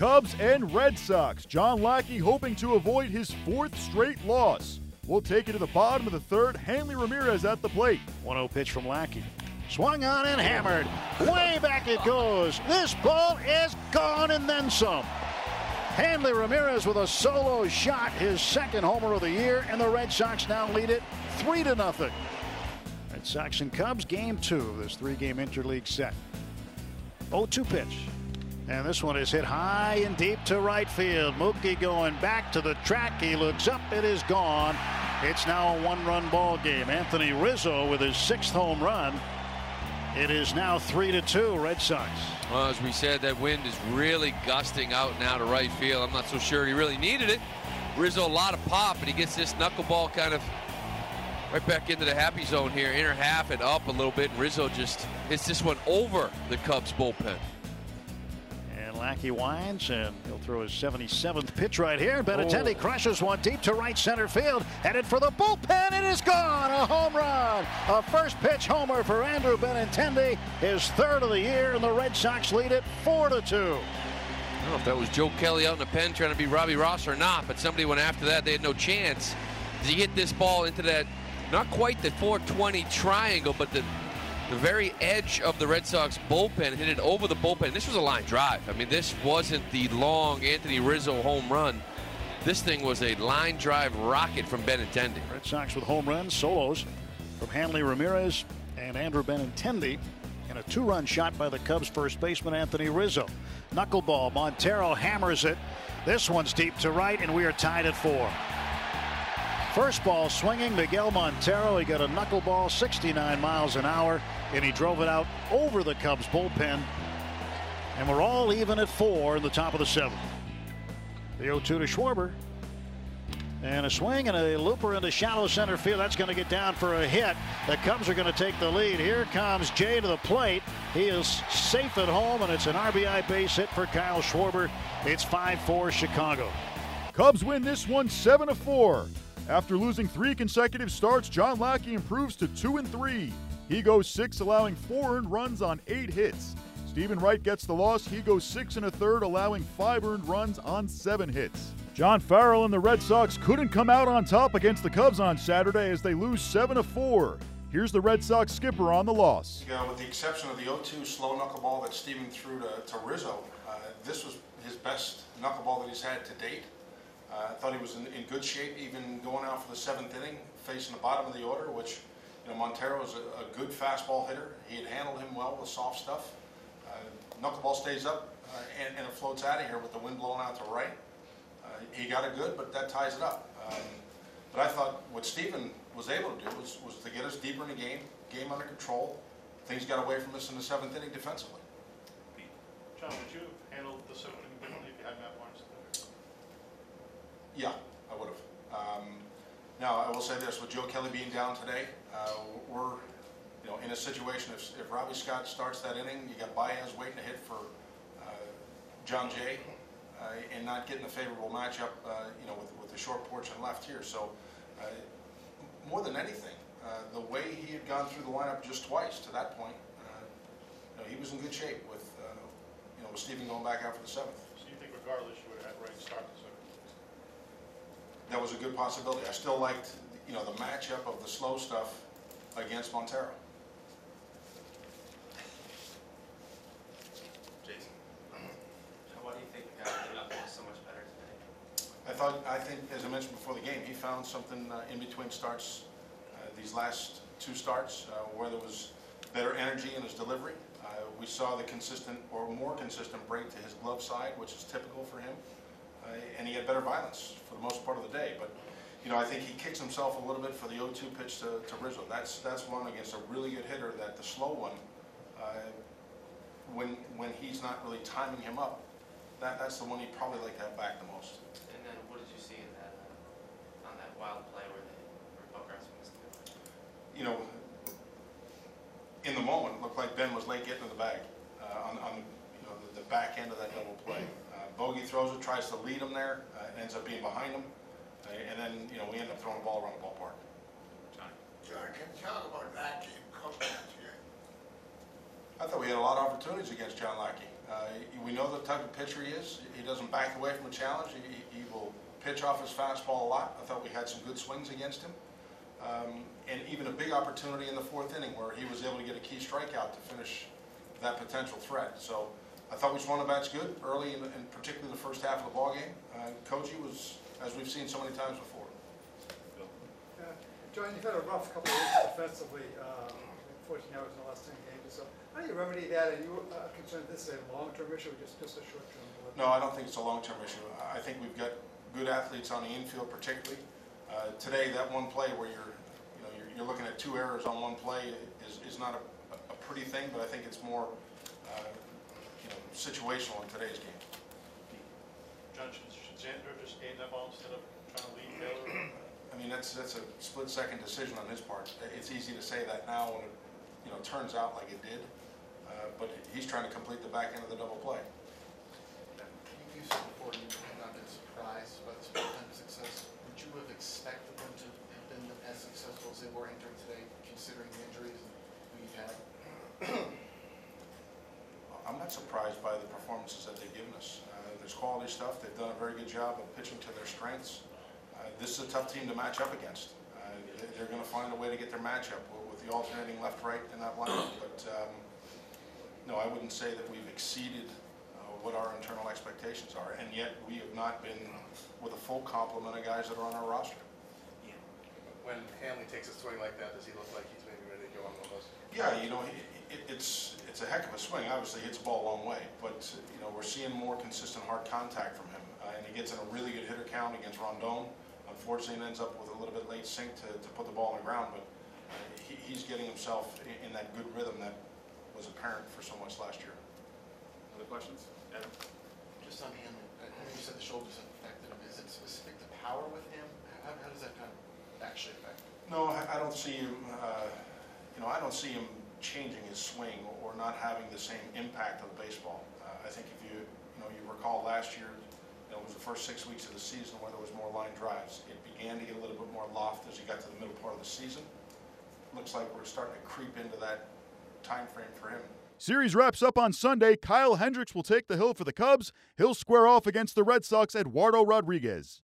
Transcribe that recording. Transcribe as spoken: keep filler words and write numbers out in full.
Cubs and Red Sox. John Lackey hoping to avoid his fourth straight loss. We'll take it to the bottom of the third. Hanley Ramirez at the plate. one oh pitch from Lackey. Swung on and hammered. Way back it goes. This ball is gone and then some. Hanley Ramirez with a solo shot, his second homer of the year, and the Red Sox now lead it three to nothing. Red Sox and Cubs, game two of this three-game interleague set. oh two pitch. And this one is hit high and deep to right field. Mookie going back to the track. He looks up. It is gone. It's now a one-run ball game. Anthony Rizzo with his sixth home run. It is now three to two, Red Sox. Well, as we said, that wind is really gusting out now to right field. I'm not so sure he really needed it. Rizzo, a lot of pop, and he gets this knuckleball kind of right back into the happy zone here, inner half and up a little bit. And Rizzo just hits this one over the Cubs bullpen. And Lackey winds, and he'll throw his seventy-seventh pitch right here. Benintendi oh. crushes one deep to right center field, headed for the bullpen. It is gone, a home run. A first pitch homer for Andrew Benintendi, his third of the year, and the Red Sox lead it four to two. I don't know if that was Joe Kelly out in the pen trying to be Robbie Ross or not, but somebody went after that. They had no chance. Did he get this ball into that, not quite the four twenty triangle, but the The very edge of the Red Sox bullpen, hit it over the bullpen. This was a line drive. I mean, this wasn't the long Anthony Rizzo home run. This thing was a line drive rocket from Benintendi. Red Sox with home runs, solos from Hanley Ramirez and Andrew Benintendi, and a two-run shot by the Cubs first baseman Anthony Rizzo. Knuckleball, Montero hammers it. This one's deep to right, and we are tied at four. First ball swinging, Miguel Montero. He got a knuckleball, sixty-nine miles an hour, and he drove it out over the Cubs bullpen. And we're all even at four in the top of the seventh. The oh two to Schwarber. And a swing and a looper into shallow center field. That's going to get down for a hit. The Cubs are going to take the lead. Here comes Jay to the plate. He is safe at home, and it's an R B I base hit for Kyle Schwarber. It's five four Chicago. Cubs win this one seven to four. After losing three consecutive starts, John Lackey improves to two and three. He goes six, allowing four earned runs on eight hits. Stephen Wright gets the loss. He goes six and a third, allowing five earned runs on seven hits. John Farrell and the Red Sox couldn't come out on top against the Cubs on Saturday as they lose seven to four. Here's the Red Sox skipper on the loss. Yeah, with the exception of the oh two slow knuckleball that Stephen threw to, to Rizzo, uh, this was his best knuckleball that he's had to date. Uh, I thought he was in, in good shape, even going out for the seventh inning, facing the bottom of the order, which, you know, Montero is a, a good fastball hitter. He had handled him well with soft stuff. Uh, knuckleball stays up, uh, and, and it floats out of here with the wind blowing out to right. Uh, he got it good, but that ties it up. Um, but I thought what Stephen was able to do was, was to get us deeper in the game, game under control. Things got away from us in the seventh inning defensively. John, would you have handled the seventh inning differently if you had Matt Barnes? Yeah, I would have. Um, now, I will say this, with Joe Kelly being down today, uh, we're you know, in a situation, if, if Robbie Scott starts that inning, you got Baez waiting to hit for uh, John Jay uh, and not getting a favorable matchup uh, you know, with, with the short porch and left here. So, uh, more than anything, uh, the way he had gone through the lineup just twice to that point, uh, you know, he was in good shape with, uh, you know, with Stephen going back out for the seventh. So you think regardless you would have had Wright start the seventh? That was a good possibility. I still liked, you know, the matchup of the slow stuff against Montero. Jason, what do you think the guy up was so much better today? I thought, I think, as I mentioned before the game, he found something uh, in between starts, uh, these last two starts, uh, where there was better energy in his delivery. Uh, we saw the consistent or more consistent break to his glove side, which is typical for him. Uh, and he had better violence for the most part of the day, but you know I think he kicks himself a little bit for the oh two pitch to, to Rizzo. That's that's one against a really good hitter. That the slow one, uh, when when he's not really timing him up, that that's the one he probably like to have back the most. And then what did you see in that uh, on that wild play where they were Bogarts missed it? You know, in the moment, it looked like Ben was late getting to the bag uh, on, on you know the, the back end of that double play. Bogey throws it, tries to lead him there, uh, and ends up being behind him, uh, and then you know we end up throwing the ball around the ballpark. Johnny, John, can you talk about Lackey and comebacks here? I thought we had a lot of opportunities against John Lackey. Uh, we know the type of pitcher he is. He doesn't back away from a challenge. He, he will pitch off his fastball a lot. I thought we had some good swings against him. Um, and even a big opportunity in the fourth inning where he was able to get a key strikeout to finish that potential threat. So I thought we swung the bats good early, in, in particularly the first half of the ballgame. Uh, Koji was, as we've seen so many times before. Uh, John, you've had a rough couple of weeks defensively. Um, fourteen hours in the last ten games. So how do you remedy that? Are you uh, concerned this is a long-term issue or just, just a short-term? No, I don't think it's a long-term issue. I think we've got good athletes on the infield particularly. Uh, today, that one play where you're, you know, you're, you're looking at two errors on one play is, is not a, a pretty thing, but I think it's more uh, you know, situational in today's game. John, should, should Xander just gain that ball instead of trying to lead Taylor? I mean, that's, that's a split-second decision on his part. It's easy to say that now when it you know turns out like it did, uh, but he's trying to complete the back end of the double play. Can you do something for you? You've not been surprised by this full-time success. Would you have expected them to have been as successful as they were entering today, considering the injuries we've had? I'm not surprised by the performances that they've given us. Uh, there's quality stuff. They've done a very good job of pitching to their strengths. Uh, this is a tough team to match up against. Uh, they're going to find a way to get their matchup with the alternating left-right in that lineup. But um, no, I wouldn't say that we've exceeded uh, what our internal expectations are, and yet we have not been with a full complement of guys that are on our roster. Yeah. When Hanley takes a swing like that, does he look like he's maybe ready to go on one of those? Yeah, you know, it, it, it's it's a heck of a swing. Obviously, he hits the ball a long way, but you know, we're seeing more consistent hard contact from him, uh, and he gets in a really good hitter count against Rondon. Unfortunately, it ends up with a little bit late sink to, to put the ball on the ground, but uh, he, he's getting himself in, in that good rhythm that was apparent for so much last year. Other questions? Adam? Just on him, I know you said the shoulders affected him. Is it specific to power with him? How, how does that kind of actually affect him? No, I, I don't see him. Uh, you know, I don't see him changing his swing or not having the same impact on the baseball. Uh, I think if you, you know, you recall last year. You know, it was the first six weeks of the season where there was more line drives. It began to get a little bit more loft as you got to the middle part of the season. Looks like we're starting to creep into that time frame for him. Series wraps up on Sunday. Kyle Hendricks will take the hill for the Cubs. He'll square off against the Red Sox Eduardo Rodriguez.